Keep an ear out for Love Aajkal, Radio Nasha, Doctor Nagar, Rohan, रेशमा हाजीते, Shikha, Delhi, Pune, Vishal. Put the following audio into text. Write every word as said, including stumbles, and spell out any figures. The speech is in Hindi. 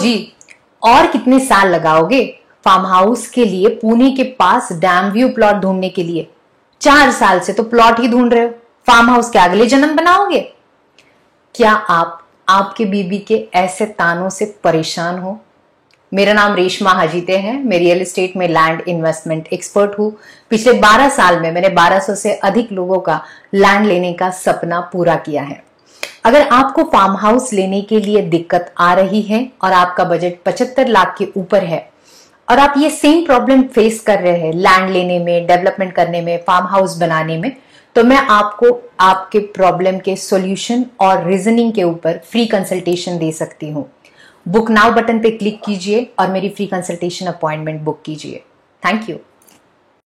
जी, और कितने साल लगाओगे फार्म हाउस के लिए पुणे के पास डैम व्यू प्लॉट ढूंढने के लिए? चार साल से तो प्लॉट ही ढूंढ रहे हो, फार्म हाउस के अगले जन्म बनाओगे? क्या आप आपके बीबी के ऐसे तानों से परेशान हो? मेरा नाम रेशमा हाजीते है, मैं रियल एस्टेट में लैंड इन्वेस्टमेंट एक्सपर्ट हूँ। पिछले बारह साल में मैंने बारह सौ से अधिक लोगों का लैंड लेने का सपना पूरा किया है। अगर आपको फार्म हाउस लेने के लिए दिक्कत आ रही है और आपका बजट पचहत्तर लाख के ऊपर है और आप ये सेम प्रॉब्लम फेस कर रहे हैं लैंड लेने में, डेवलपमेंट करने में, फार्म हाउस बनाने में, तो मैं आपको आपके प्रॉब्लम के सॉल्यूशन और रीजनिंग के ऊपर फ्री कंसल्टेशन दे सकती हूँ। बुक नाउ बटन पे क्लिक कीजिए और मेरी फ्री कंसल्टेशन अपॉइंटमेंट बुक कीजिए। Thank you.